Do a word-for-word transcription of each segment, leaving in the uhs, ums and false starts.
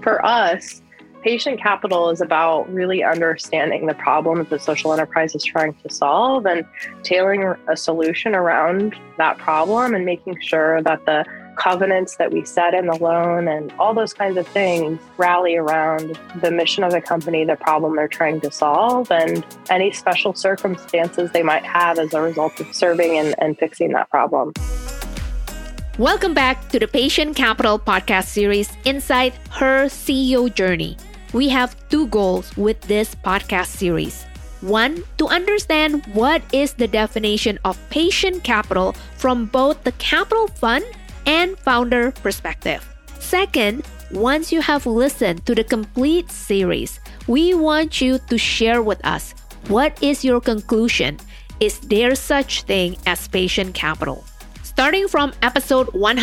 For us, patient capital is about really understanding the problem that the social enterprise is trying to solve and tailoring a solution around that problem and making sure that the covenants that we set in the loan and all those kinds of things rally around the mission of the company, the problem they're trying to solve, and any special circumstances they might have as a result of serving and, and fixing that problem. Welcome back to the Patient Capital podcast series inside Her C E O Journey. We have two goals with this podcast series. One, to understand what is the definition of patient capital from both the capital fund and founder perspective. Second, once you have listened to the complete series, we want you to share with us, what is your conclusion? Is there such thing as patient capital? Starting from episode one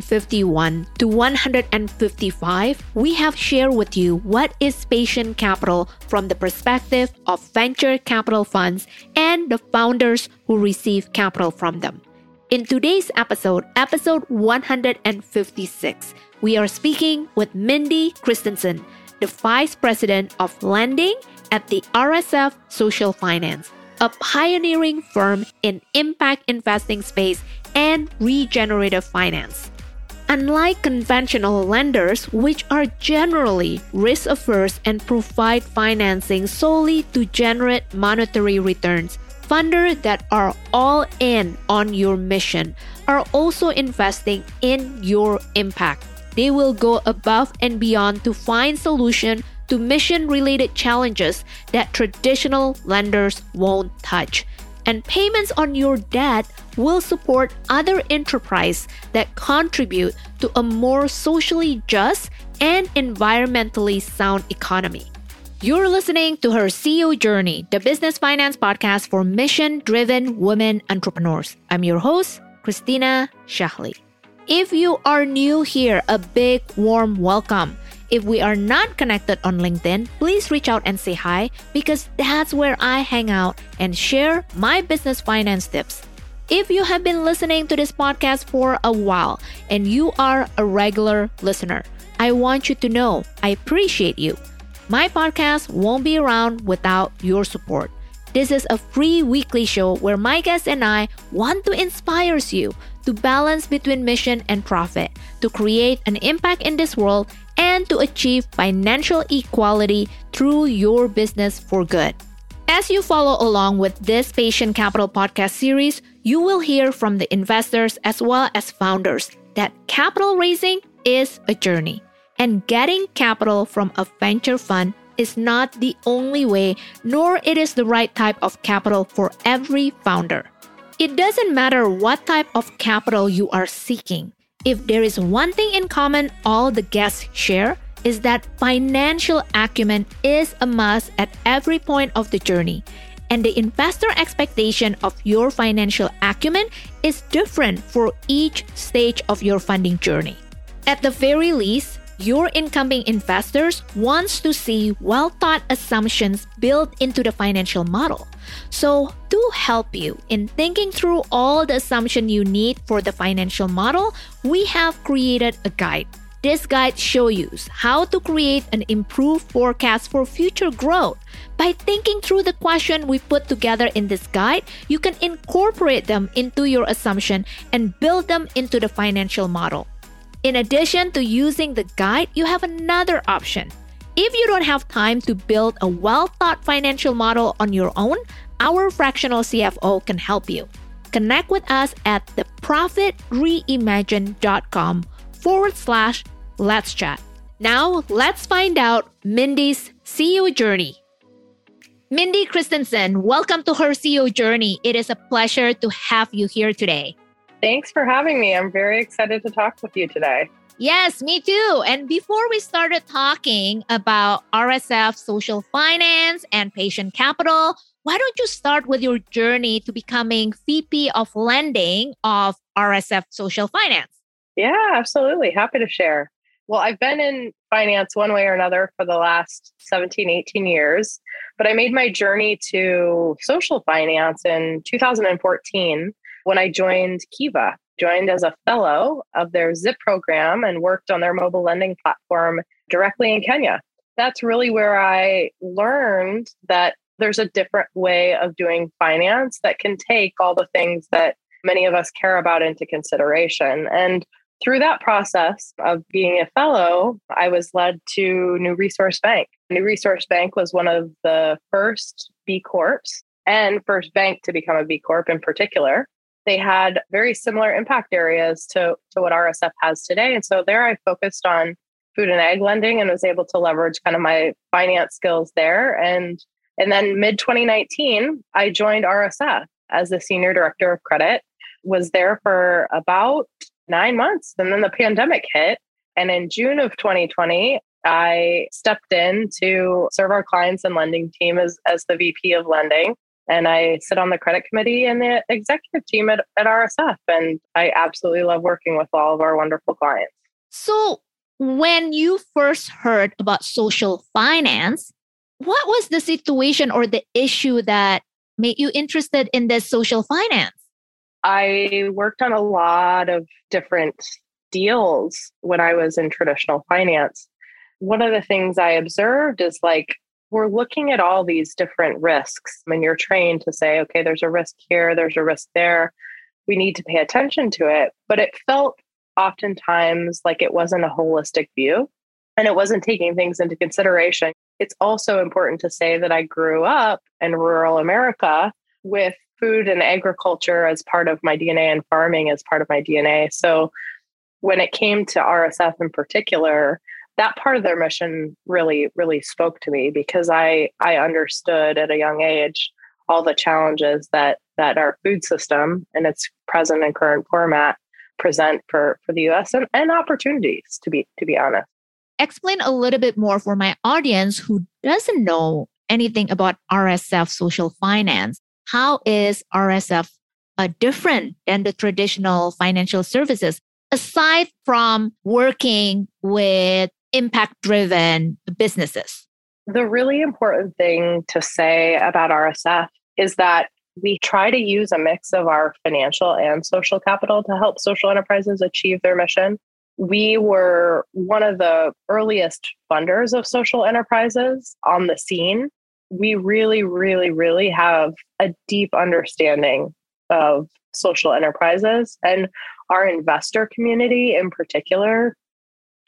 fifty-one to one fifty-five, we have shared with you what is patient capital from the perspective of venture capital funds and the founders who receive capital from them. In today's episode, episode one fifty-six, we are speaking with Mindy Christensen, the Vice President of Lending at the R S F Social Finance, a pioneering firm in impact investing space and regenerative finance. Unlike conventional lenders, which are generally risk-averse and provide financing solely to generate monetary returns, funders that are all in on your mission are also investing in your impact. They will go above and beyond to find solutions to mission-related challenges that traditional lenders won't touch. And payments on your debt will support other enterprises that contribute to a more socially just and environmentally sound economy. You're listening to Her C E O Journey, the business finance podcast for mission-driven women entrepreneurs. I'm your host, Christina Shahli. If you are new here, a big warm welcome. If we are not connected on LinkedIn, please reach out and say hi because that's where I hang out and share my business finance tips. If you have been listening to this podcast for a while and you are a regular listener, I want you to know I appreciate you. My podcast won't be around without your support. This is a free weekly show where my guests and I want to inspire you to balance between mission and profit, to create an impact in this world, and to achieve financial equality through your business for good. As you follow along with this Patient Capital podcast series, you will hear from the investors as well as founders that capital raising is a journey. And getting capital from a venture fund is not the only way, nor it is the right type of capital for every founder. It doesn't matter what type of capital you are seeking. If there is one thing in common all the guests share, is that financial acumen is a must at every point of the journey. And the investor expectation of your financial acumen is different for each stage of your funding journey. At the very least, your incoming investors wants to see well-thought assumptions built into the financial model. So to help you in thinking through all the assumptions you need for the financial model, we have created a guide. This guide shows you how to create an improved forecast for future growth. By thinking through the question we put together in this guide, you can incorporate them into your assumption and build them into the financial model. In addition to using the guide, you have another option. If you don't have time to build a well-thought financial model on your own, our fractional C F O can help you. Connect with us at theprofitreimagine.com forward slash let's chat. Now, let's find out Mindy's C E O journey. Mindy Christensen, welcome to Her C E O Journey. It is a pleasure to have you here today. Thanks for having me. I'm very excited to talk with you today. Yes, me too. And before we started talking about R S F Social Finance and patient capital, why don't you start with your journey to becoming V P of Lending of R S F Social Finance? Yeah, absolutely. Happy to share. Well, I've been in finance one way or another for the last seventeen, eighteen years, but I made my journey to social finance in two thousand fourteen. When I joined Kiva. joined as a fellow of their ZIP program and worked on their mobile lending platform directly in Kenya. That's really where I learned that there's a different way of doing finance that can take all the things that many of us care about into consideration. And through that process of being a fellow, I was led to New Resource Bank. New Resource Bank was one of the first B Corps and first bank to become a B Corp in particular. They had very similar impact areas to, to what R S F has today. And so there I focused on food and ag lending and was able to leverage kind of my finance skills there. And, and then mid twenty nineteen, I joined R S F as the senior director of credit, was there for about nine months. And then the pandemic hit. And in June of twenty twenty, I stepped in to serve our clients and lending team as, as the V P of lending. And I sit on the credit committee and the executive team at, at R S F. And I absolutely love working with all of our wonderful clients. So when you first heard about social finance, what was the situation or the issue that made you interested in this social finance? I worked on a lot of different deals when I was in traditional finance. One of the things I observed is like, we're looking at all these different risks. I mean, you're trained to say, okay, there's a risk here, there's a risk there. We need to pay attention to it. But it felt oftentimes like it wasn't a holistic view and it wasn't taking things into consideration. It's also important to say that I grew up in rural America with food and agriculture as part of my D N A and farming as part of my D N A. So when it came to R S F in particular, that part of their mission really, really spoke to me because I, I understood at a young age all the challenges that that our food system and its present and current format present for, for the U S and, and opportunities, to be to be honest. Explain a little bit more for my audience who doesn't know anything about R S F social finance. How is R S F uh, different than the traditional financial services, aside from working with impact-driven businesses? The really important thing to say about R S F is that we try to use a mix of our financial and social capital to help social enterprises achieve their mission. We were one of the earliest funders of social enterprises on the scene. We really, really, really have a deep understanding of social enterprises, and our investor community in particular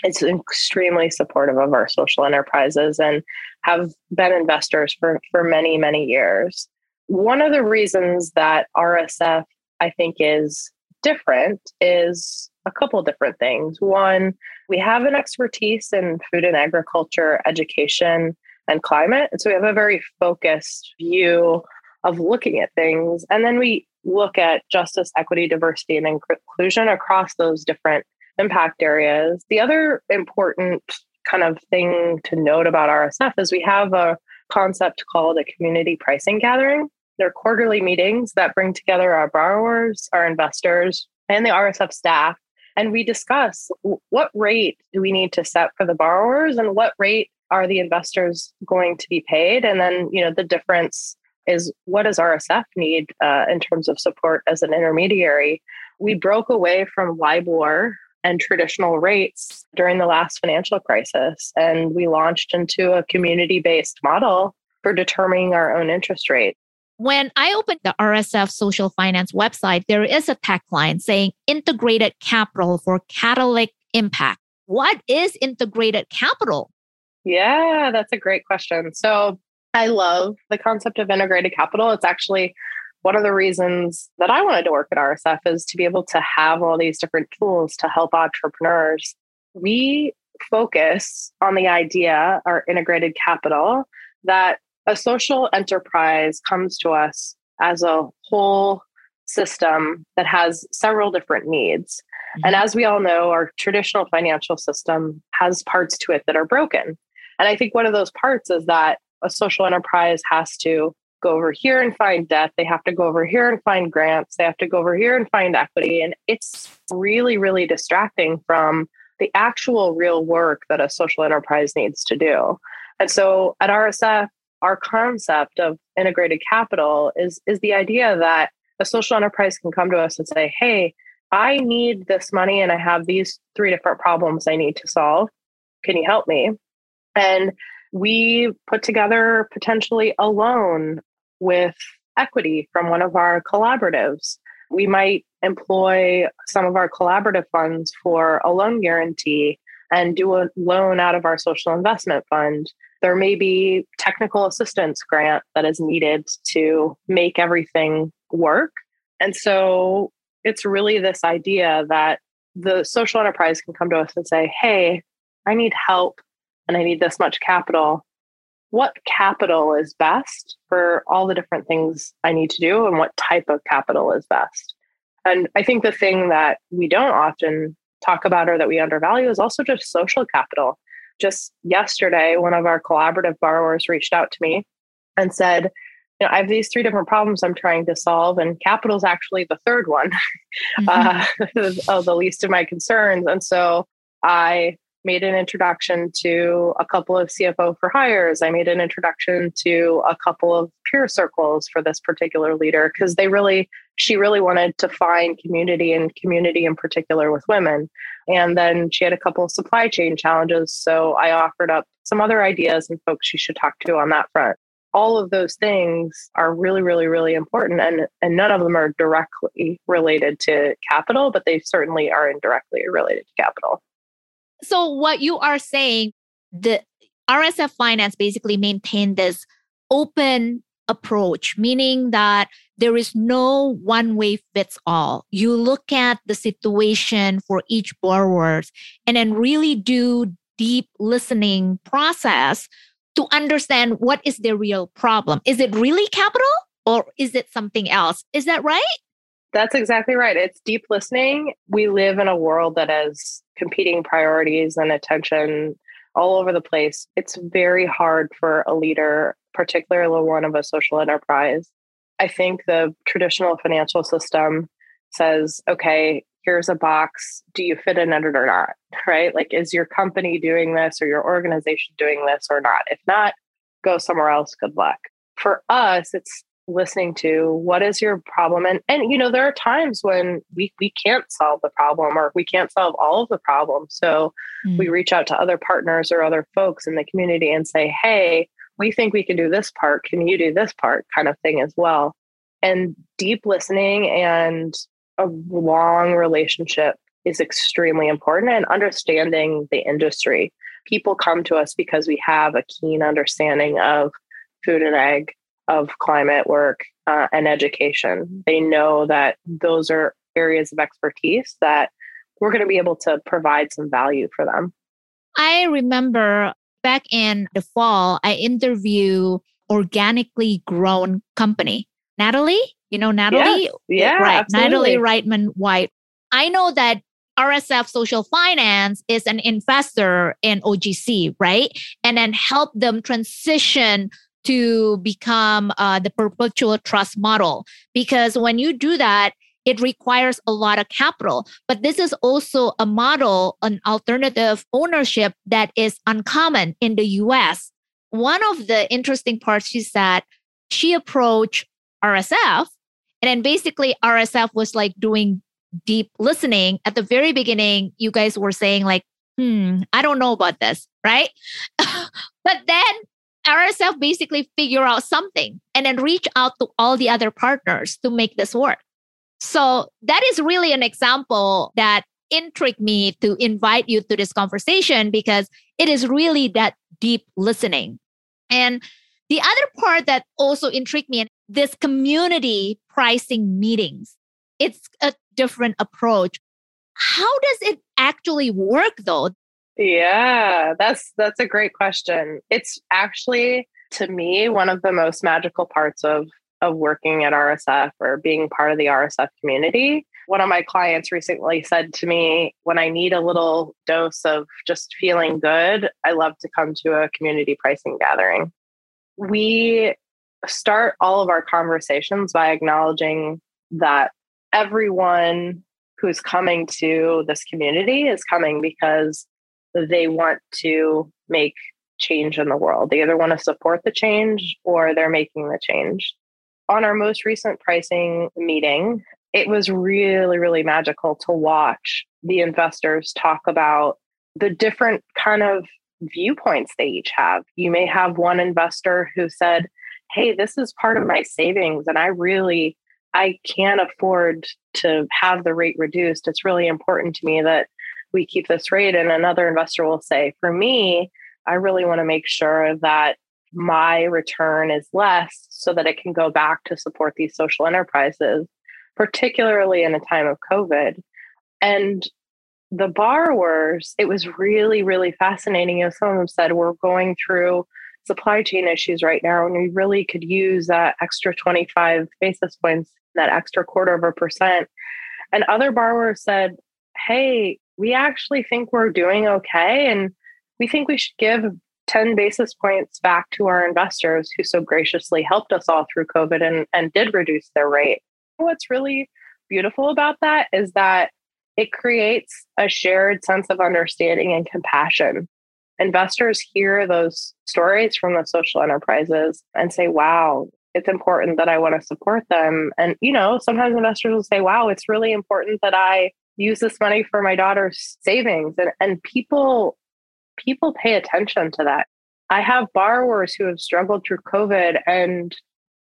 is extremely supportive of our social enterprises and have been investors for, for many, many years. One of the reasons that R S F, I think, is different is a couple different things. One, we have an expertise in food and agriculture, education, and climate. And so we have a very focused view of looking at things. And then we look at justice, equity, diversity, and inclusion across those different impact areas. The other important kind of thing to note about R S F is we have a concept called a community pricing gathering. They're quarterly meetings that bring together our borrowers, our investors, and the R S F staff. And we discuss what rate do we need to set for the borrowers and what rate are the investors going to be paid? And then, you know, the difference is what does R S F need uh, in terms of support as an intermediary? We broke away from LIBOR and traditional rates during the last financial crisis, and we launched into a community-based model for determining our own interest rate. When I opened the R S F Social Finance website, there is a tagline saying integrated capital for catalytic impact. What is integrated capital? Yeah, that's a great question. So I love the concept of integrated capital. It's actually one of the reasons that I wanted to work at R S F is to be able to have all these different tools to help entrepreneurs. We focus on the idea, our integrated capital, that a social enterprise comes to us as a whole system that has several different needs. Mm-hmm. And as we all know, our traditional financial system has parts to it that are broken. And I think one of those parts is that a social enterprise has to go over here and find debt. They have to go over here and find grants. They have to go over here and find equity. And it's really, really distracting from the actual real work that a social enterprise needs to do. And so at R S F, our concept of integrated capital is, is the idea that a social enterprise can come to us and say, hey, I need this money and I have these three different problems I need to solve. Can you help me? And we put together potentially a loan with equity from one of our collaboratives. We might employ some of our collaborative funds for a loan guarantee and do a loan out of our social investment fund. There may be technical assistance grant that is needed to make everything work. And so it's really this idea that the social enterprise can come to us and say, hey, I need help and I need this much capital. What capital is best for all the different things I need to do and what type of capital is best? And I think the thing that we don't often talk about or that we undervalue is also just social capital. Just yesterday, one of our collaborative borrowers reached out to me and said, you know, I have these three different problems I'm trying to solve, and capital is actually the third one, mm-hmm. uh, of the least of my concerns. And so I made an introduction to a couple of C F O for hires. I made an introduction to a couple of peer circles for this particular leader because they really, she really wanted to find community and community in particular with women. And then she had a couple of supply chain challenges. So I offered up some other ideas and folks she should talk to on that front. All of those things are really, really, really important. And, and none of them are directly related to capital, but they certainly are indirectly related to capital. So what you are saying, the R S F Finance basically maintained this open approach, meaning that there is no one way fits all. You look at the situation for each borrower and then really do deep listening process to understand what is their real problem. Is it really capital or is it something else? Is that right? That's exactly right. It's deep listening. We live in a world that has competing priorities and attention all over the place. It's very hard for a leader, particularly one of a social enterprise. I think the traditional financial system says, okay, here's a box. Do you fit in it or not? Right? Like, is your company doing this or your organization doing this or not? If not, go somewhere else. Good luck. For us, it's listening to what is your problem. And, and you know, there are times when we, we can't solve the problem or we can't solve all of the problems. So mm. we reach out to other partners or other folks in the community and say, hey, we think we can do this part. Can you do this part? Kind of thing as well. And deep listening and a long relationship is extremely important, and understanding the industry. People come to us because we have a keen understanding of food and ag, of climate work, uh, and education. They know that those are areas of expertise that we're going to be able to provide some value for them. I remember back in the fall, I interviewed Organically Grown Company. Natalie, you know Natalie? Yes. Yeah, right. Absolutely. Natalie Reitman White. I know that R S F Social Finance is an investor in O G C, right? And then help them transition to become uh, the perpetual trust model. Because when you do that, it requires a lot of capital. But this is also a model, an alternative ownership that is uncommon in the U S. One of the interesting parts is that she approached R S F, and then basically R S F was like doing deep listening. At the very beginning, you guys were saying like, hmm, I don't know about this, right? But then R S F basically figure out something and then reach out to all the other partners to make this work. So that is really an example that intrigued me to invite you to this conversation, because it is really that deep listening. And the other part that also intrigued me, this community pricing meetings, it's a different approach. How does it actually work though? Yeah, that's that's a great question. It's actually, to me, one of the most magical parts of, of working at R S F or being part of the R S F community. One of my clients recently said to me, when I need a little dose of just feeling good, I love to come to a community pricing gathering. We start all of our conversations by acknowledging that everyone who's coming to this community is coming because they want to make change in the world. They either want to support the change or they're making the change. On our most recent pricing meeting, it was really, really magical to watch the investors talk about the different kind of viewpoints they each have. You may have one investor who said, hey, this is part of my savings and I really, I can't afford to have the rate reduced. It's really important to me that we keep this rate. And another investor will say, for me, I really want to make sure that my return is less so that it can go back to support these social enterprises, particularly in a time of COVID. And the borrowers, it was really, really fascinating. You know, some of them said, we're going through supply chain issues right now, and we really could use that extra twenty-five basis points, that extra quarter of a percent. And other borrowers said, hey, we actually think we're doing okay, and we think we should give ten basis points back to our investors who so graciously helped us all through COVID and, and did reduce their rate. What's really beautiful about that is that it creates a shared sense of understanding and compassion. Investors hear those stories from the social enterprises and say, wow, it's important that I want to support them. And, you know, sometimes investors will say, wow, it's really important that I use this money for my daughter's savings. And, and people, people pay attention to that. I have borrowers who have struggled through COVID and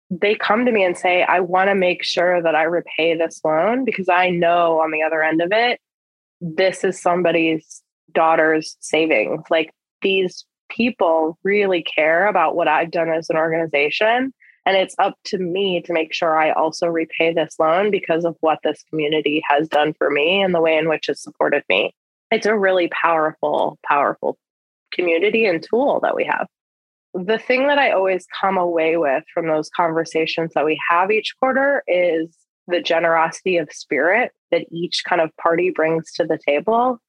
they come to me and say, I want to make sure that I repay this loan because I know on the other end of it, this is somebody's daughter's savings. Like, these people really care about what I've done as an organization. And it's up to me to make sure I also repay this loan because of what this community has done for me and the way in which it's supported me. It's a really powerful, powerful community and tool that we have. The thing that I always come away with from those conversations that we have each quarter is the generosity of spirit that each kind of party brings to the table.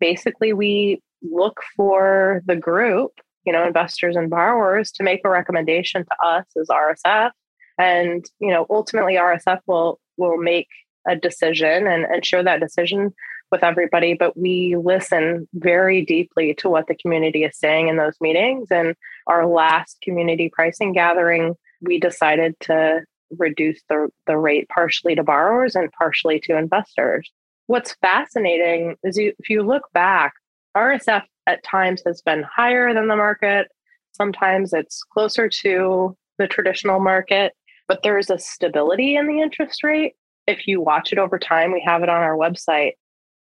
Basically, we look for the group, you know, investors and borrowers, to make a recommendation to us as R S F. And, you know, ultimately R S F will will make a decision and, and share that decision with everybody. But we listen very deeply to what the community is saying in those meetings. And our last community pricing gathering, we decided to reduce the, the rate partially to borrowers and partially to investors. What's fascinating is you, if you look back, R S F at times has been higher than the market. Sometimes it's closer to the traditional market, but there is a stability in the interest rate. If you watch it over time, we have it on our website.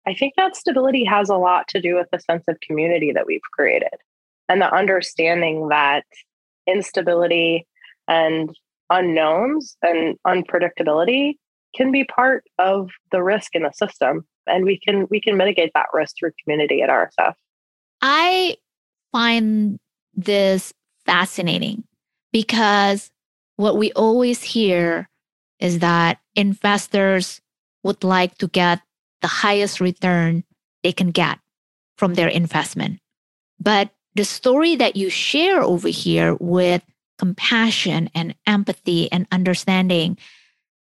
I think that stability has a lot to do with the sense of community that we've created and the understanding that instability and unknowns and unpredictability can be part of the risk in the system. And we can we can mitigate that risk through community at R S F. I find this fascinating because what we always hear is that investors would like to get the highest return they can get from their investment. But the story that you share over here with compassion and empathy and understanding,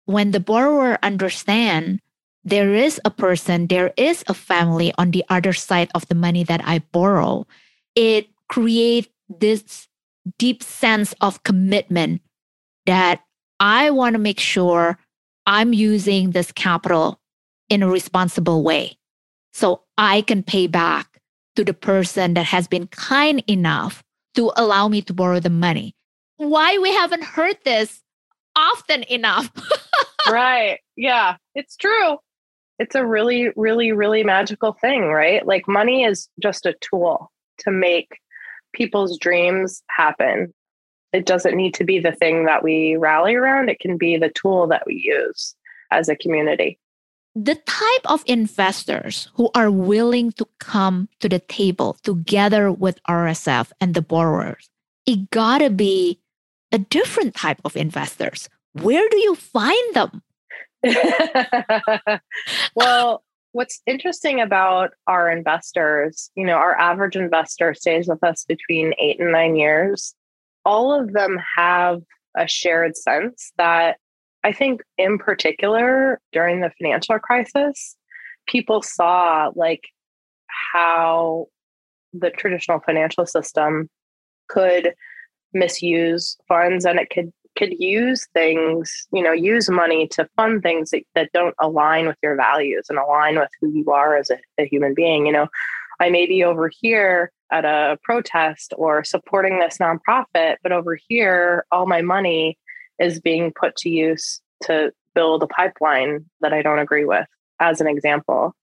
when the borrower understands there is a person, there is a family on the other side of the money that I borrow, it creates this deep sense of commitment that I want to make sure I'm using this capital in a responsible way so I can pay back to the person that has been kind enough to allow me to borrow the money. Why we haven't heard this often enough. Right. Yeah, it's true. It's a really, really, really magical thing, right? Like, money is just a tool to make people's dreams happen. It doesn't need to be the thing that we rally around. It can be the tool that we use as a community. The type of investors who are willing to come to the table together with R S F and the borrowers, it gotta be a different type of investors. Where do you find them? Well, what's interesting about our investors, you know, our average investor stays with us between eight and nine years. All of them have a shared sense that, I think in particular during the financial crisis, people saw like how the traditional financial system could misuse funds and it could could use things, you know, use money to fund things that, that don't align with your values and align with who you are as a, a human being. You know, I may be over here at a protest or supporting this nonprofit, but over here, all my money is being put to use to build a pipeline that I don't agree with, as an example.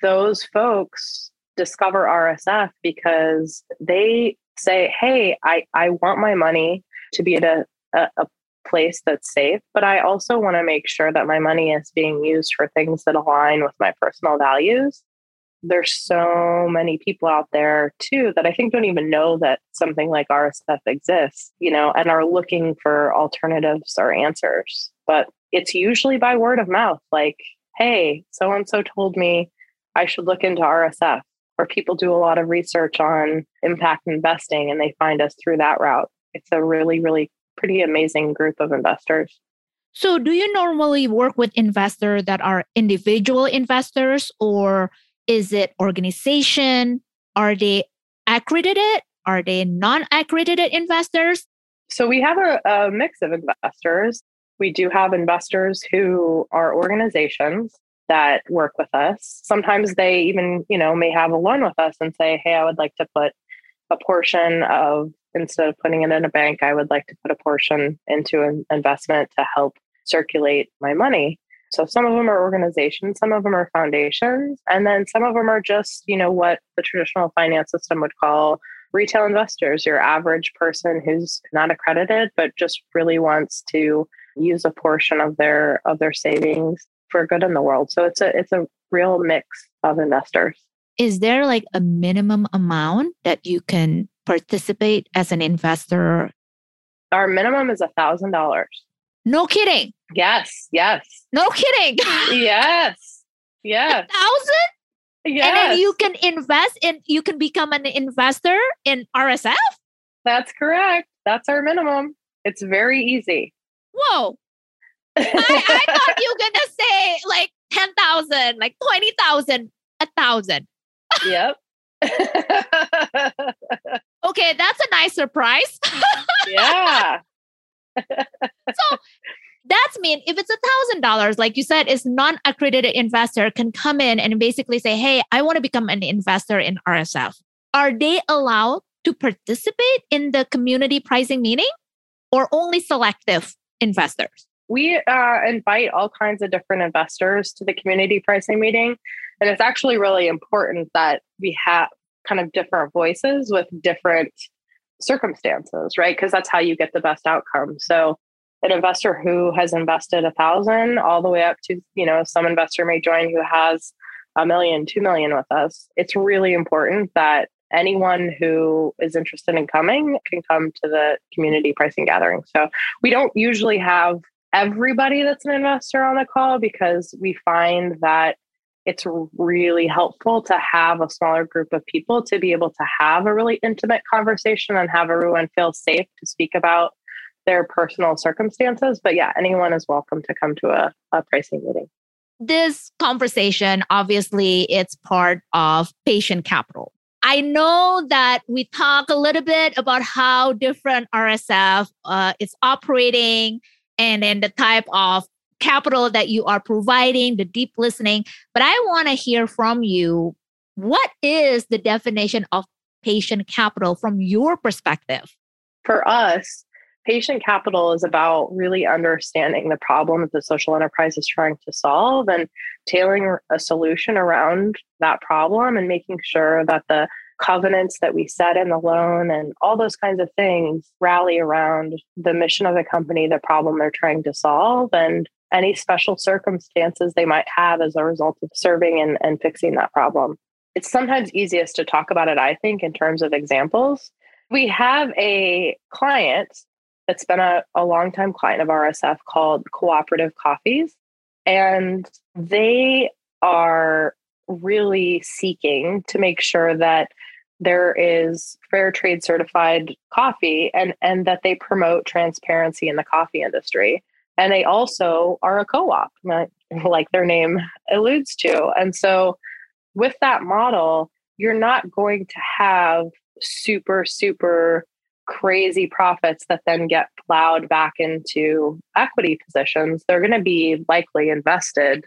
Those folks discover R S F because they say, hey, I, I want my money to be at a, a, a place that's safe, but I also want to make sure that my money is being used for things that align with my personal values. There's so many people out there too that I think don't even know that something like R S F exists, you know, and are looking for alternatives or answers. But it's usually by word of mouth, like, hey, so-and-so told me I should look into R S F, or people do a lot of research on impact investing and they find us through that route. It's a really, really pretty amazing group of investors. So do you normally work with investors that are individual investors, or is it organization? Are they accredited? Are they non-accredited investors? So we have a, a mix of investors. We do have investors who are organizations that work with us. Sometimes they even, you know, may have a loan with us and say, hey, I would like to put a portion of, instead of putting it in a bank, I would like to put a portion into an investment to help circulate my money. So some of them are organizations, some of them are foundations, and then some of them are just, you know, what the traditional finance system would call retail investors, your average person who's not accredited, but just really wants to use a portion of their of their savings for good in the world. So it's a it's a real mix of investors. Is there like a minimum amount that you can participate as an investor? Our minimum is one thousand dollars. No kidding. Yes. Yes. No kidding. Yes. Yes. A thousand? Yes. And then you can invest in, you can become an investor in R S F? That's correct. That's our minimum. It's very easy. Whoa. I, I thought you were going to say like ten thousand, like twenty thousand, a thousand. Yep. Okay. That's a nice surprise. Yeah. So that's mean if it's a one thousand dollars, like you said, it's non-accredited investor can come in and basically say, hey, I want to become an investor in R S F. Are they allowed to participate in the community pricing meeting, or only selective investors? We uh, invite all kinds of different investors to the community pricing meeting. And it's actually really important that we have kind of different voices with different circumstances, right? Because that's how you get the best outcome. So an investor who has invested a thousand all the way up to, you know, some investor may join who has a million, two million with us. It's really important that anyone who is interested in coming can come to the community pricing gathering. So we don't usually have everybody that's an investor on the call, because we find that it's really helpful to have a smaller group of people to be able to have a really intimate conversation and have everyone feel safe to speak about their personal circumstances. But yeah, anyone is welcome to come to a, a pricing meeting. This conversation, obviously, it's part of patient capital. I know that we talk a little bit about how different R S F uh, is operating, and then the type of capital that you are providing, the deep listening. But I want to hear from you. What is the definition of patient capital from your perspective? For us, patient capital is about really understanding the problem that the social enterprise is trying to solve and tailoring a solution around that problem and making sure that the covenants that we set in the loan and all those kinds of things rally around the mission of the company, the problem they're trying to solve, and any special circumstances they might have as a result of serving and, and fixing that problem. It's sometimes easiest to talk about it, I think, in terms of examples. We have a client that's been a, a longtime client of R S F called Cooperative Coffees, and they are really seeking to make sure that there is fair trade certified coffee and, and that they promote transparency in the coffee industry. And they also are a co-op, like their name alludes to. And so with that model, you're not going to have super, super crazy profits that then get plowed back into equity positions, they're going to be likely invested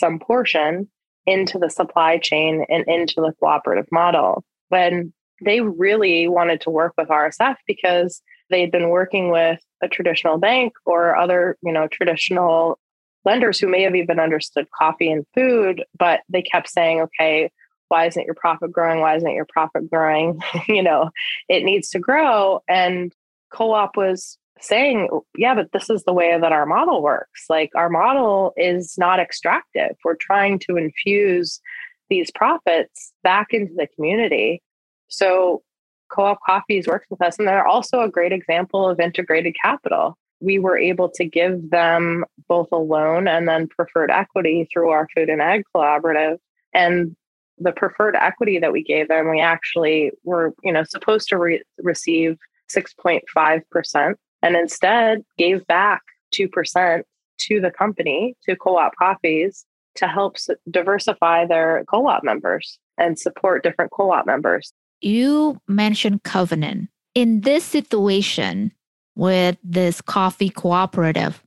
some portion into the supply chain and into the cooperative model. When they really wanted to work with R S F because they'd been working with a traditional bank or other, you know, traditional lenders who may have even understood coffee and food, but they kept saying, okay, why isn't your profit growing? Why isn't your profit growing? You know, it needs to grow. And Co-op was saying, yeah, but this is the way that our model works. Like, our model is not extractive. We're trying to infuse these profits back into the community. So Co-op Coffees works with us, and they're also a great example of integrated capital. We were able to give them both a loan and then preferred equity through our food and ag collaborative. And the preferred equity that we gave them, we actually were, you know, supposed to re- receive six point five percent, and instead gave back two percent to the company, to Co-op Coffees, to help s- diversify their co-op members and support different co-op members. You mentioned covenant. In this situation with this coffee cooperative,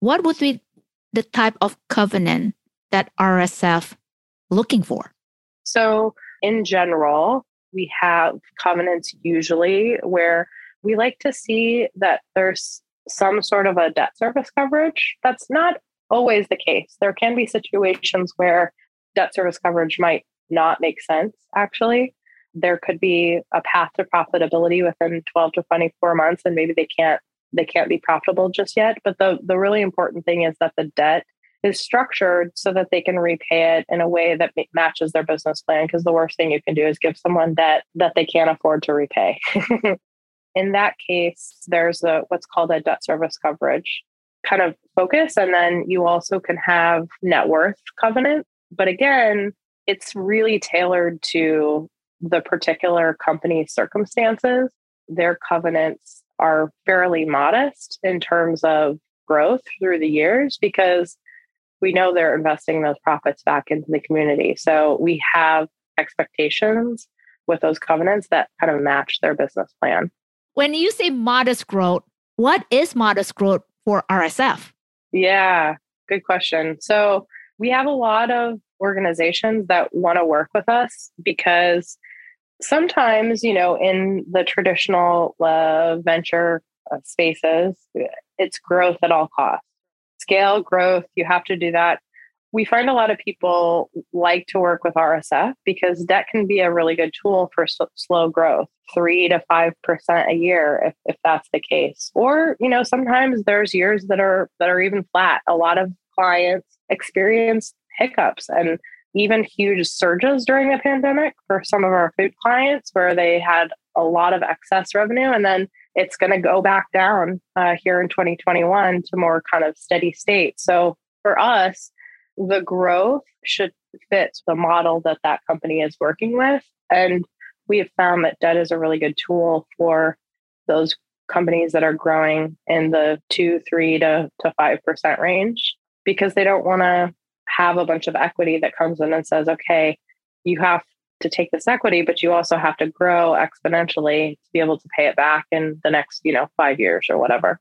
what would be the type of covenant that R S F looking for? So in general, we have covenants usually where we like to see that there's some sort of a debt service coverage. That's not always the case. There can be situations where debt service coverage might not make sense, actually. There could be a path to profitability within twelve to twenty-four months, and maybe they can't they can't be profitable just yet. But the, the really important thing is that the debt is structured so that they can repay it in a way that matches their business plan, because the worst thing you can do is give someone debt that they can't afford to repay. In that case, there's a what's called a debt service coverage kind of focus. And then you also can have net worth covenant. But again, it's really tailored to the particular company's circumstances. Their covenants are fairly modest in terms of growth through the years, because we know they're investing those profits back into the community. So we have expectations with those covenants that kind of match their business plan. When you say modest growth, what is modest growth for R S F? Yeah, good question. So we have a lot of organizations that want to work with us because sometimes, you know, in the traditional uh, venture spaces, it's growth at all costs. Scale, growth, you have to do that. We find a lot of people like to work with R S F because debt can be a really good tool for s- slow growth, three to five percent a year, if if that's the case. Or, you know, sometimes there's years that are that are even flat. A lot of clients experience hiccups and even huge surges during the pandemic for some of our food clients, where they had a lot of excess revenue, and then it's going to go back down uh, here in twenty twenty-one to more kind of steady state. So for us, the growth should fit the model that that company is working with. And we have found that debt is a really good tool for those companies that are growing in the two, three to, to five percent range, because they don't want to have a bunch of equity that comes in and says, okay, you have to take this equity, but you also have to grow exponentially to be able to pay it back in the next, you know, five years or whatever.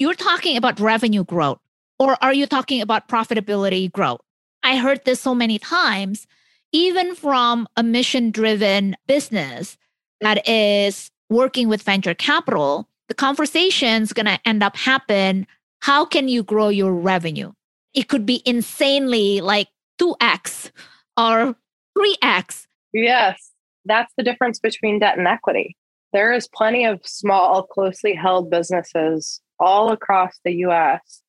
You're talking about revenue growth, or are you talking about profitability growth? I heard this so many times, even from a mission-driven business that is working with venture capital, the conversation's going to end up happen, how can you grow your revenue? It could be insanely like two X or three X. Yes, that's the difference between debt and equity. There is plenty of small, closely held businesses all across the U S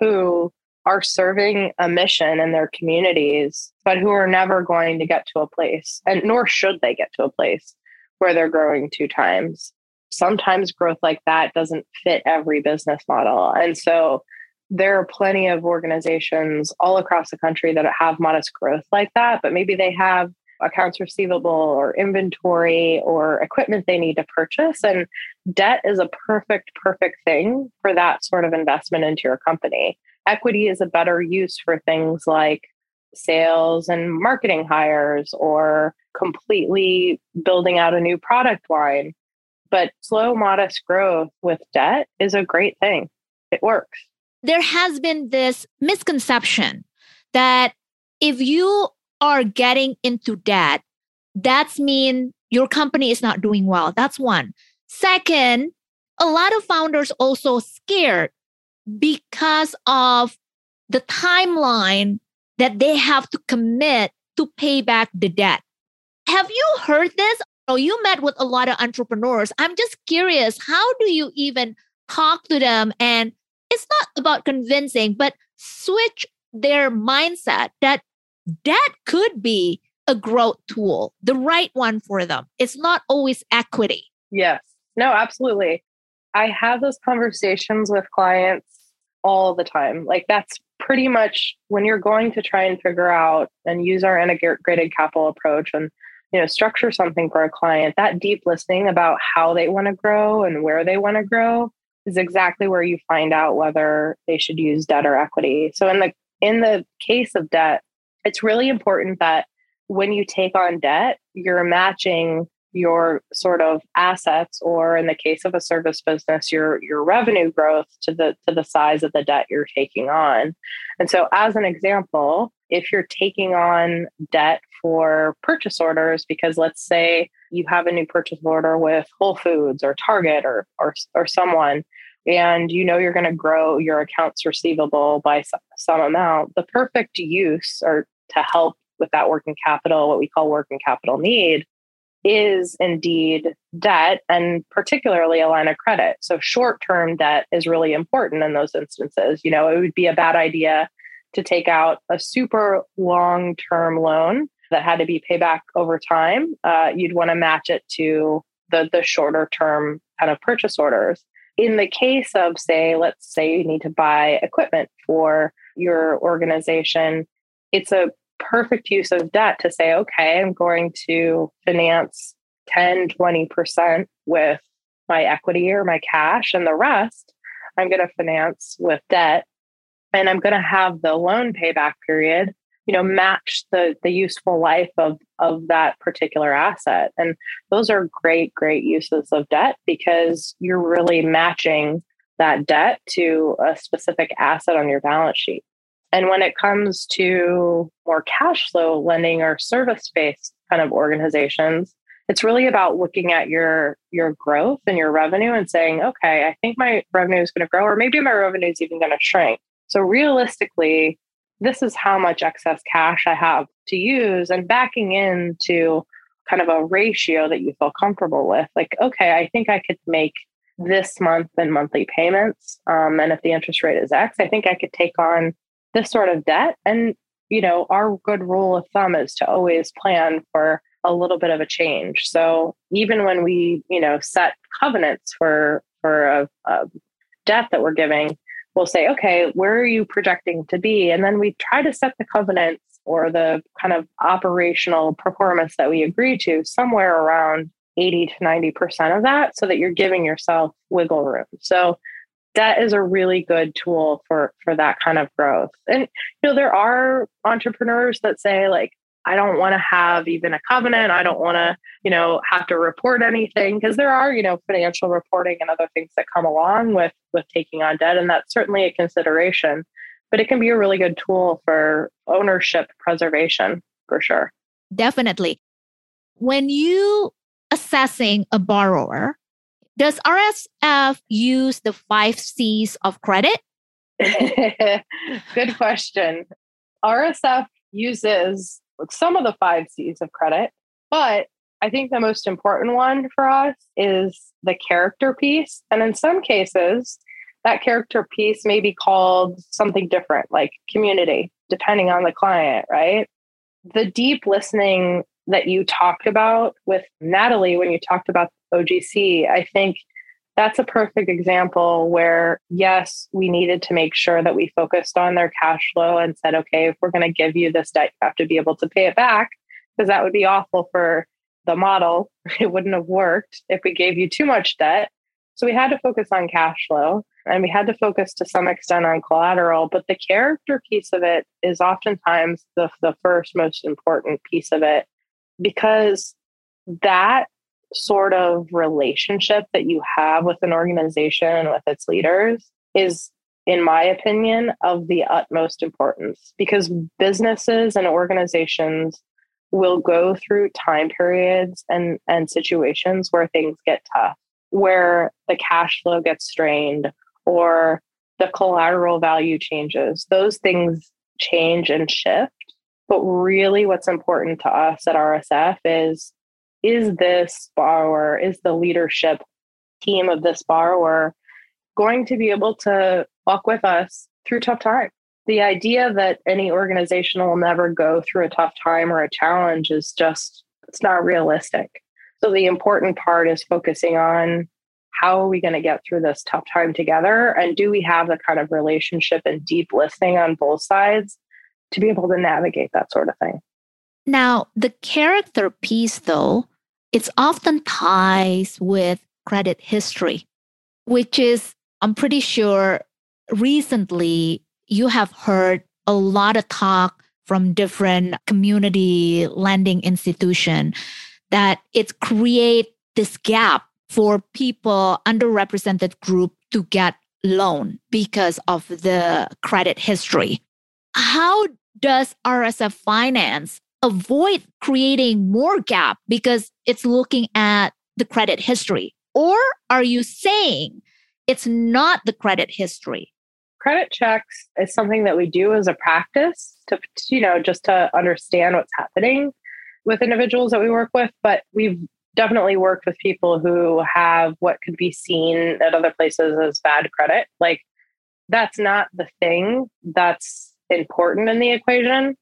who are serving a mission in their communities, but who are never going to get to a place, and nor should they get to a place where they're growing two times. Sometimes growth like that doesn't fit every business model. And so there are plenty of organizations all across the country that have modest growth like that, but maybe they have accounts receivable or inventory or equipment they need to purchase. And debt is a perfect, perfect thing for that sort of investment into your company. Equity is a better use for things like sales and marketing hires or completely building out a new product line. But slow, modest growth with debt is a great thing. It works. There has been this misconception that if you are getting into debt, that's mean your company is not doing well. That's one. Second, a lot of founders also scared because of the timeline that they have to commit to pay back the debt. Have you heard this? Oh, you met with a lot of entrepreneurs. I'm just curious, how do you even talk to them? And it's not about convincing, but switch their mindset that debt could be a growth tool, the right one for them. It's not always equity. Yes. No, absolutely. I have those conversations with clients all the time. Like that's pretty much when you're going to try and figure out and use our integrated capital approach and, you know, structure something for a client, that deep listening about how they want to grow and where they want to grow is exactly where you find out whether they should use debt or equity. So in the in the case of debt, it's really important that when you take on debt, you're matching your sort of assets, or in the case of a service business, your your revenue growth to the to the size of the debt you're taking on. And so as an example, if you're taking on debt for purchase orders, because let's say you have a new purchase order with Whole Foods or Target or or, or someone, and you know you're going to grow your accounts receivable by some, some amount, the perfect use or to help with that working capital, what we call working capital need, is indeed debt, and particularly a line of credit. So short-term debt is really important in those instances. You know, it would be a bad idea to take out a super long-term loan that had to be paid back over time. Uh, you'd want to match it to the, the shorter-term kind of purchase orders. In the case of, say, let's say you need to buy equipment for your organization, it's a perfect use of debt to say, okay, I'm going to finance ten, twenty percent with my equity or my cash, and the rest I'm going to finance with debt. And I'm going to have the loan payback period, you know, match the the useful life of, of that particular asset. And those are great, great uses of debt because you're really matching that debt to a specific asset on your balance sheet. And when it comes to more cash flow lending or service-based kind of organizations, it's really about looking at your your growth and your revenue and saying, okay, I think my revenue is going to grow, or maybe my revenue is even going to shrink. So realistically, this is how much excess cash I have to use, and backing into kind of a ratio that you feel comfortable with. Like, okay, I think I could make this month in monthly payments. Um, and if the interest rate is X, I think I could take on this sort of debt. And, you know, our good rule of thumb is to always plan for a little bit of a change. So even when we, you know, set covenants for, for a, a debt that we're giving, we'll say, okay, where are you projecting to be? And then we try to set the covenants or the kind of operational performance that we agree to somewhere around eighty to ninety percent of that, so that you're giving yourself wiggle room. So that is a really good tool for, for that kind of growth. And, you know, there are entrepreneurs that say, like, I don't want to have even a covenant. I don't want to, you know, have to report anything, because there are, you know, financial reporting and other things that come along with, with taking on debt. And that's certainly a consideration, but it can be a really good tool for ownership preservation for sure. Definitely. When you assessing a borrower, does R S F use the five C's of credit? Good question. R S F uses some of the five C's of credit, but I think the most important one for us is the character piece. And in some cases, that character piece may be called something different, like community, depending on the client, right? The deep listening that you talked about with Natalie when you talked about O G C, I think that's a perfect example where, yes, we needed to make sure that we focused on their cash flow and said, okay, if we're going to give you this debt, you have to be able to pay it back, because that would be awful for the model. It wouldn't have worked if we gave you too much debt. So we had to focus on cash flow, and we had to focus to some extent on collateral, but the character piece of it is oftentimes the, the first most important piece of it, because that sort of relationship that you have with an organization and with its leaders is, in my opinion, of the utmost importance, because businesses and organizations will go through time periods and, and situations where things get tough, where the cash flow gets strained or the collateral value changes. Those things change and shift. But really what's important to us at R S F is, is this borrower, is the leadership team of this borrower going to be able to walk with us through tough times? The idea that any organization will never go through a tough time or a challenge is just, it's not realistic. So the important part is focusing on how are we going to get through this tough time together? And do we have the kind of relationship and deep listening on both sides to be able to navigate that sort of thing? Now, the character piece, though, it's often ties with credit history, which is, I'm pretty sure recently, you have heard a lot of talk from different community lending institutions that it creates this gap for people, underrepresented group, to get loan because of the credit history. How does R S F Finance avoid creating more gap because it's looking at the credit history? Or are you saying it's not the credit history? Credit checks is something that we do as a practice to, you know, just to understand what's happening with individuals that we work with. But we've definitely worked with people who have what could be seen at other places as bad credit. Like, that's not the thing that's important in the equation.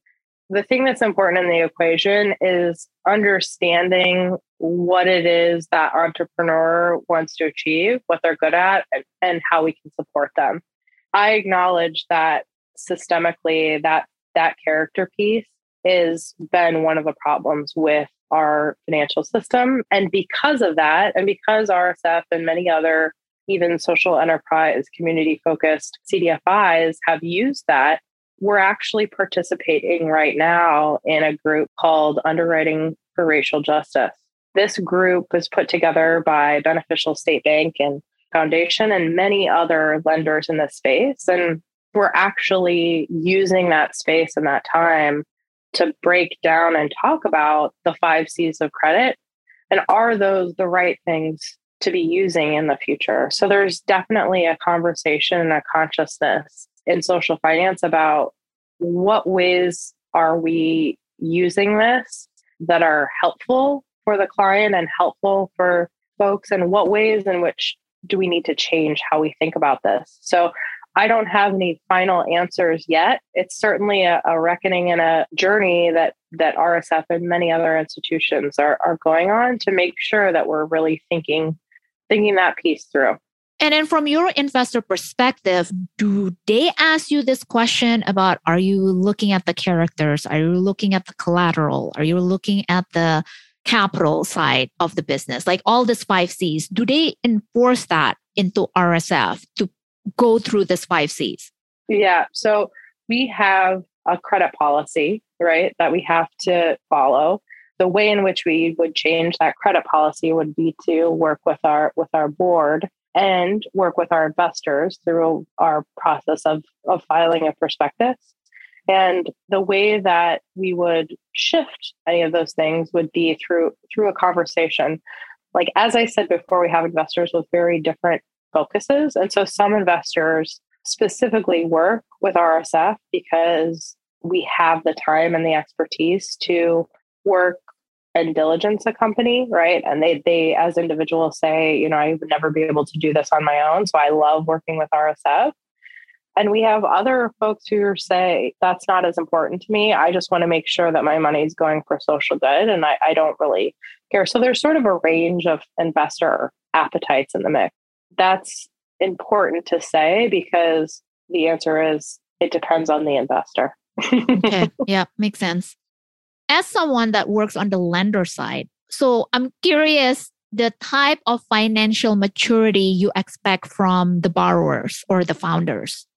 The thing that's important in the equation is understanding what it is that entrepreneur wants to achieve, what they're good at, and, and how we can support them. I acknowledge that systemically that that character piece has been one of the problems with our financial system. And because of that, and because R S F and many other even social enterprise community-focused C D F Is have used that, we're actually participating right now in a group called Underwriting for Racial Justice. This group was put together by Beneficial State Bank and Foundation and many other lenders in this space. And we're actually using that space and that time to break down and talk about the five C's of credit and are those the right things to be using in the future. So there's definitely a conversation and a consciousness in social finance about what ways are we using this that are helpful for the client and helpful for folks, and what ways in which do we need to change how we think about this? So I don't have any final answers yet. It's certainly a, a reckoning and a journey that that R S F and many other institutions are are going on to make sure that we're really thinking, thinking that piece through. And then from your investor perspective, do they ask you this question about, are you looking at the characters? Are you looking at the collateral? Are you looking at the capital side of the business, like all these five C's? Do they enforce that into R S F to go through this five C's? Yeah. So we have a credit policy, right, that we have to follow. The way in which we would change that credit policy would be to work with our with our board and work with our investors through our process of, of filing a prospectus. And the way that we would shift any of those things would be through through a conversation. Like, as I said before, we have investors with very different focuses. And so some investors specifically work with R S F because we have the time and the expertise to work and diligence a company, right? And they, they as individuals say, you know, I would never be able to do this on my own. So I love working with R S F. And we have other folks who say, that's not as important to me. I just want to make sure that my money is going for social good. And I, I don't really care. So there's sort of a range of investor appetites in the mix. That's important to say because the answer is it depends on the investor. Okay. Yeah, makes sense. As someone that works on the lender side, so I'm curious the type of financial maturity you expect from the borrowers or the founders.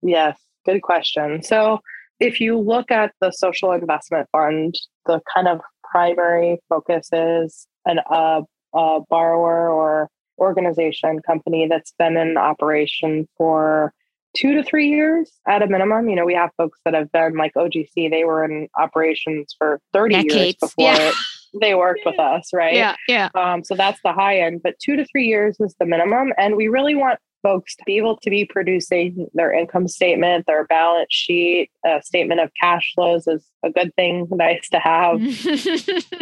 Yes, good question. So if you look at the social investment fund, the kind of primary focus is an, uh, a borrower or organization, company that's been in operation for two to three years at a minimum. You know, we have folks that have been like O G C, they were in operations for thirty Decades. years before yeah. it, they worked with us, right? Yeah, yeah. Um, so that's the high end, but two to three years is the minimum. And we really want folks to be able to be producing their income statement, their balance sheet, a statement of cash flows is a good thing, nice to have.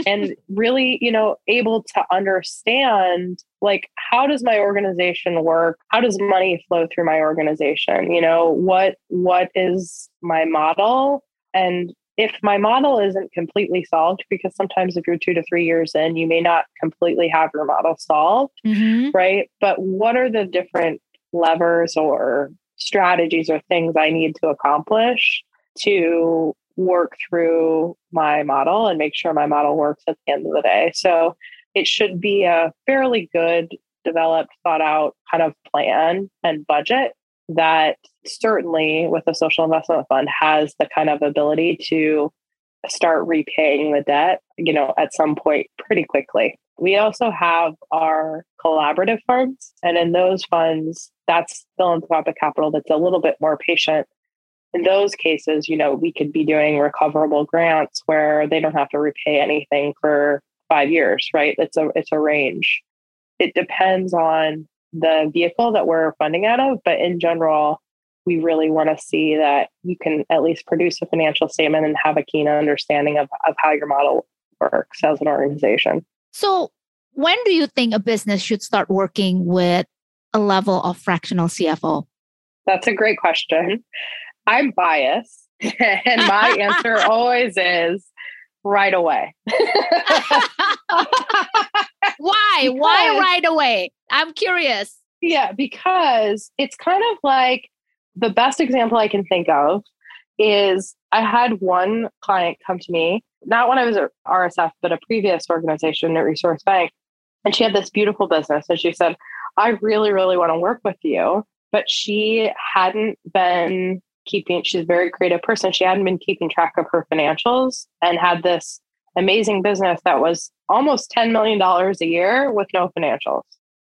And really, you know, able to understand, like, how does my organization work? How does money flow through my organization? You know, what what is my model? And if my model isn't completely solved, because sometimes if you're two to three years in, you may not completely have your model solved, mm-hmm. right? But what are the different levers or strategies or things I need to accomplish to work through my model and make sure my model works at the end of the day? So it should be a fairly good, developed, thought out kind of plan and budget that certainly with a social investment fund has the kind of ability to start repaying the debt, you know, at some point pretty quickly. We also have our collaborative funds. And in those funds, that's philanthropic capital that's a little bit more patient. In those cases, you know, we could be doing recoverable grants where they don't have to repay anything for five years, right? It's a it's a range. It depends on the vehicle that we're funding out of, but in general, we really want to see that you can at least produce a financial statement and have a keen understanding of, of how your model works as an organization. So when do you think a business should start working with a level of fractional C F O? That's a great question. I'm biased, and my answer always is right away. Why? Because, Why right away? I'm curious. Yeah, because it's kind of like the best example I can think of is I had one client come to me, not when I was at R S F, but a previous organization, New Resource Bank. And she had this beautiful business. And she said, I really, really want to work with you. But she hadn't been keeping, she's a very creative person. She hadn't been keeping track of her financials and had this amazing business that was almost ten million dollars a year with no financials.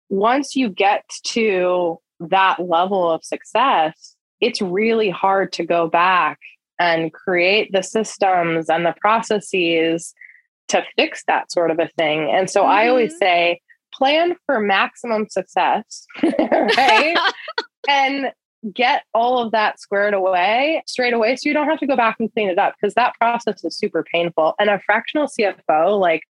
Once you get to that level of success, it's really hard to go back and create the systems and the processes to fix that sort of a thing. And so mm-hmm. I always say, plan for maximum success, right? And get all of that squared away straight away so you don't have to go back and clean it up, because that process is super painful. And a fractional C F O, like,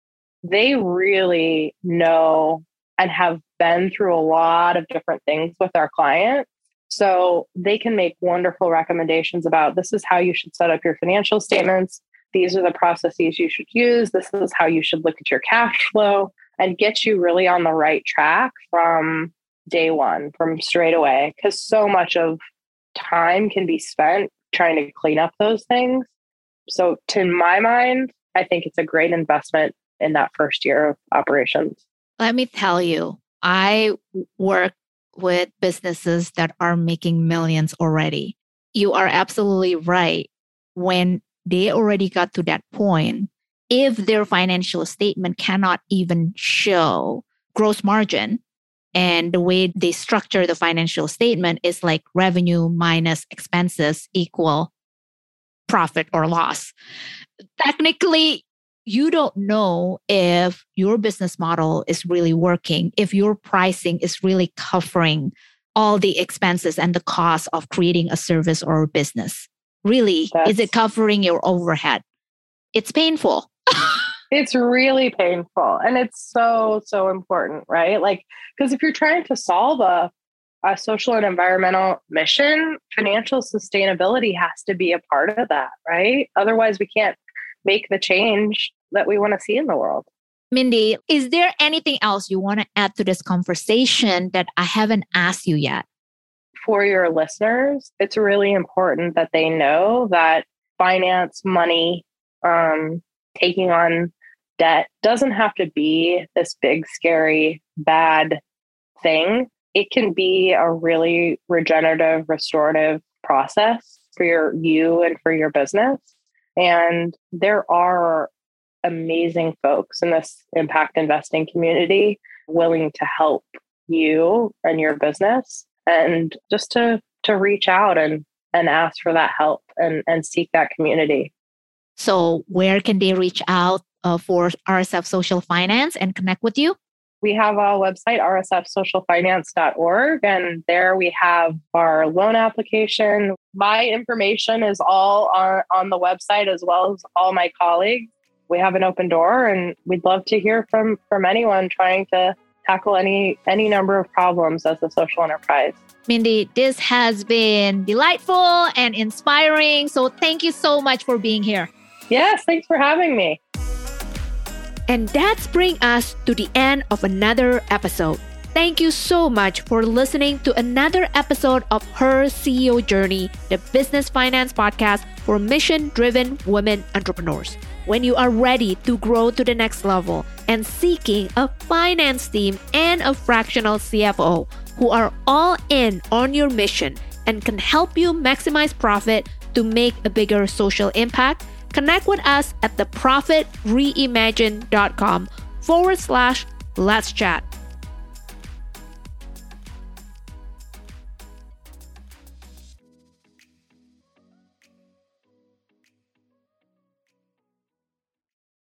they really know and have been through a lot of different things with our clients. So they can make wonderful recommendations about this is how you should set up your financial statements. These are the processes you should use. This is how you should look at your cash flow, and get you really on the right track from day one, from straight away, because so much of time can be spent trying to clean up those things. So to my mind, I think it's a great investment in that first year of operations. Let me tell you, I work with businesses that are making millions already. You are absolutely right. When they already got to that point, if their financial statement cannot even show gross margin, and the way they structure the financial statement is like revenue minus expenses equal profit or loss. Technically, you don't know if your business model is really working, if your pricing is really covering all the expenses and the cost of creating a service or a business. Really, That's, is it covering your overhead? It's painful. It's really painful. And it's so, so important, right? Like, because if you're trying to solve a, a social and environmental mission, financial sustainability has to be a part of that, right? Otherwise, we can't make the change that we want to see in the world. Mindy, is there anything else you want to add to this conversation that I haven't asked you yet? For your listeners, it's really important that they know that finance, money, um, taking on debt doesn't have to be this big, scary, bad thing. It can be a really regenerative, restorative process for your, you and for your business. And there are amazing folks in this impact investing community willing to help you and your business, and just to to reach out and and ask for that help and, and seek that community. So where can they reach out uh, for R S F Social Finance and connect with you? We have our website, r s f social finance dot org, and there we have our loan application. My information is all on, on the website, as well as all my colleagues. We have an open door, and we'd love to hear from, from anyone trying to tackle any any number of problems as a social enterprise. Mindy, this has been delightful and inspiring. So thank you so much for being here. Yes, thanks for having me. And that's bring us to the end of another episode. Thank you so much for listening to another episode of Her C E O Journey, the business finance podcast for mission-driven women entrepreneurs. When you are ready to grow to the next level and seeking a finance team and a fractional C F O who are all in on your mission and can help you maximize profit to make a bigger social impact, connect with us at theprofitreimagine.com forward slash let's chat.